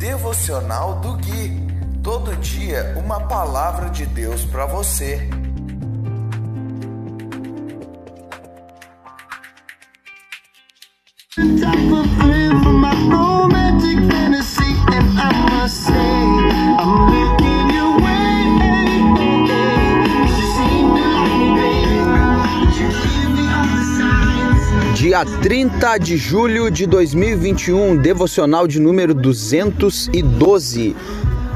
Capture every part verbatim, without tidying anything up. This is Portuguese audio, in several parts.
Devocional do Gui. Todo dia uma palavra de Deus para você. Dia trinta de julho de dois mil e vinte e um, devocional de número duzentos e doze.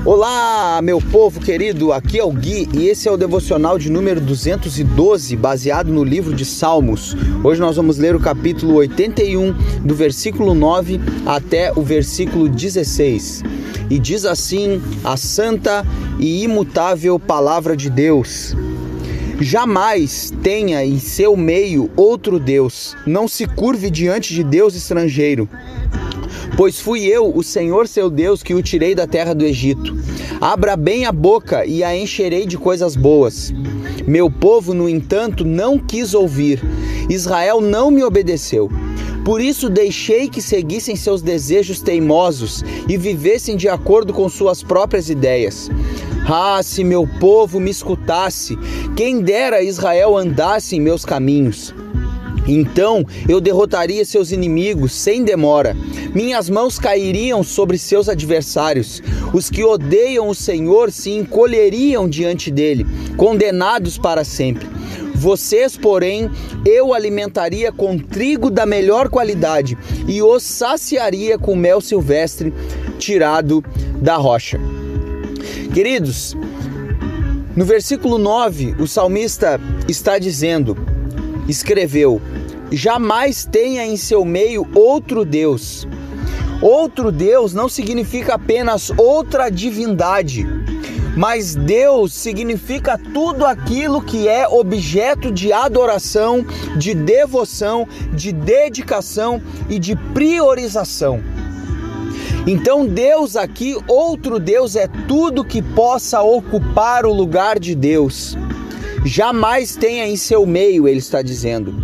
Olá, meu povo querido, aqui é o Gui e esse é o devocional de número duzentos e doze, baseado no livro de Salmos. Hoje nós vamos ler o capítulo oitenta e um, do versículo nove até o versículo dezesseis. E diz assim a santa e imutável palavra de Deus: jamais tenha em seu meio outro Deus, não se curve diante de Deus estrangeiro, pois fui eu, o Senhor seu Deus, que o tirei da terra do Egito. Abra bem a boca e a encherei de coisas boas. Meu povo, no entanto, não quis ouvir, Israel não me obedeceu. Por isso deixei que seguissem seus desejos teimosos e vivessem de acordo com suas próprias ideias. Ah, se meu povo me escutasse, quem dera Israel andasse em meus caminhos. Então eu derrotaria seus inimigos sem demora. Minhas mãos cairiam sobre seus adversários. Os que odeiam o Senhor se encolheriam diante dele, condenados para sempre. Vocês, porém, eu alimentaria com trigo da melhor qualidade e os saciaria com mel silvestre tirado da rocha. Queridos, no versículo nove, o salmista está dizendo, escreveu: jamais tenha em seu meio outro Deus. Outro Deus não significa apenas outra divindade, mas Deus significa tudo aquilo que é objeto de adoração, de devoção, de dedicação e de priorização. Então Deus aqui, outro Deus, é tudo que possa ocupar o lugar de Deus. Jamais tenha em seu meio, ele está dizendo.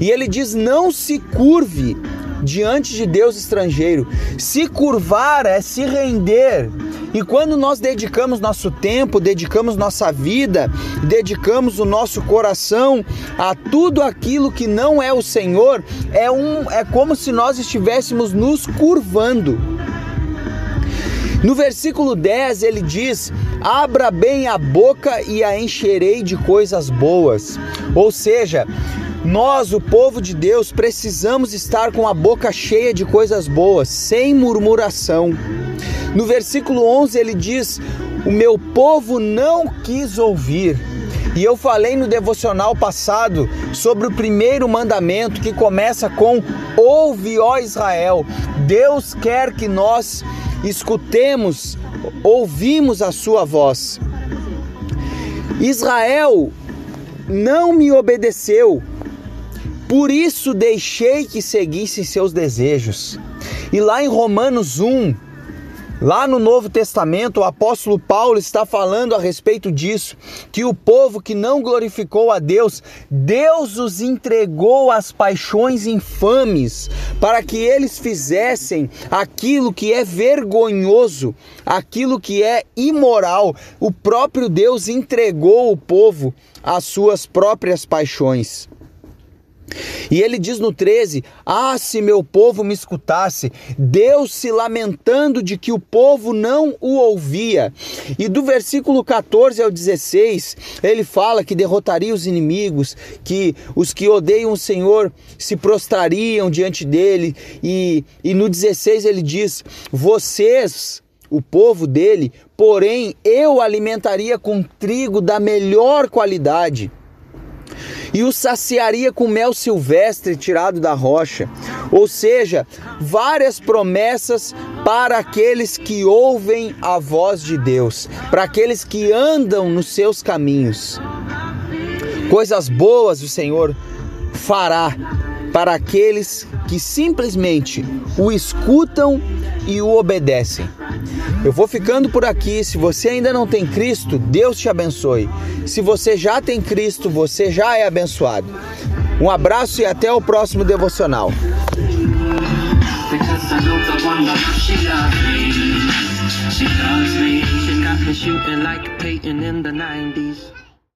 E ele diz: não se curve diante de Deus estrangeiro. Se curvar é se render. E quando nós dedicamos nosso tempo, dedicamos nossa vida, dedicamos o nosso coração a tudo aquilo que não é o Senhor, é, um, é como se nós estivéssemos nos curvando. No versículo dez ele diz: abra bem a boca e a encherei de coisas boas. Ou seja, nós, o povo de Deus, precisamos estar com a boca cheia de coisas boas, sem murmuração. No versículo onze ele diz: o meu povo não quis ouvir. E eu falei no devocional passado sobre o primeiro mandamento, que começa com: ouve, ó Israel. Deus quer que nós escutemos, ouvimos a sua voz. Israel não me obedeceu, por isso deixei que seguissem seus desejos. E lá em Romanos um, lá no Novo Testamento, o apóstolo Paulo está falando a respeito disso, que o povo que não glorificou a Deus, Deus os entregou às paixões infames, para que eles fizessem aquilo que é vergonhoso, aquilo que é imoral. O próprio Deus entregou o povo às suas próprias paixões. E ele diz no treze: ah, se meu povo me escutasse. Deus se lamentando de que o povo não o ouvia. E do versículo catorze ao dezesseis, ele fala que derrotaria os inimigos, que os que odeiam o Senhor se prostrariam diante dele. E, e no dezesseis ele diz: vocês, o povo dele, porém eu alimentaria com trigo da melhor qualidade e o saciaria com mel silvestre tirado da rocha. Ou seja, várias promessas para aqueles que ouvem a voz de Deus, para aqueles que andam nos seus caminhos. Coisas boas o Senhor fará para aqueles que simplesmente o escutam e o obedecem. Eu vou ficando por aqui. Se você ainda não tem Cristo, Deus te abençoe. Se você já tem Cristo, você já é abençoado. Um abraço e até o próximo devocional. shooting like Peyton in the nineties.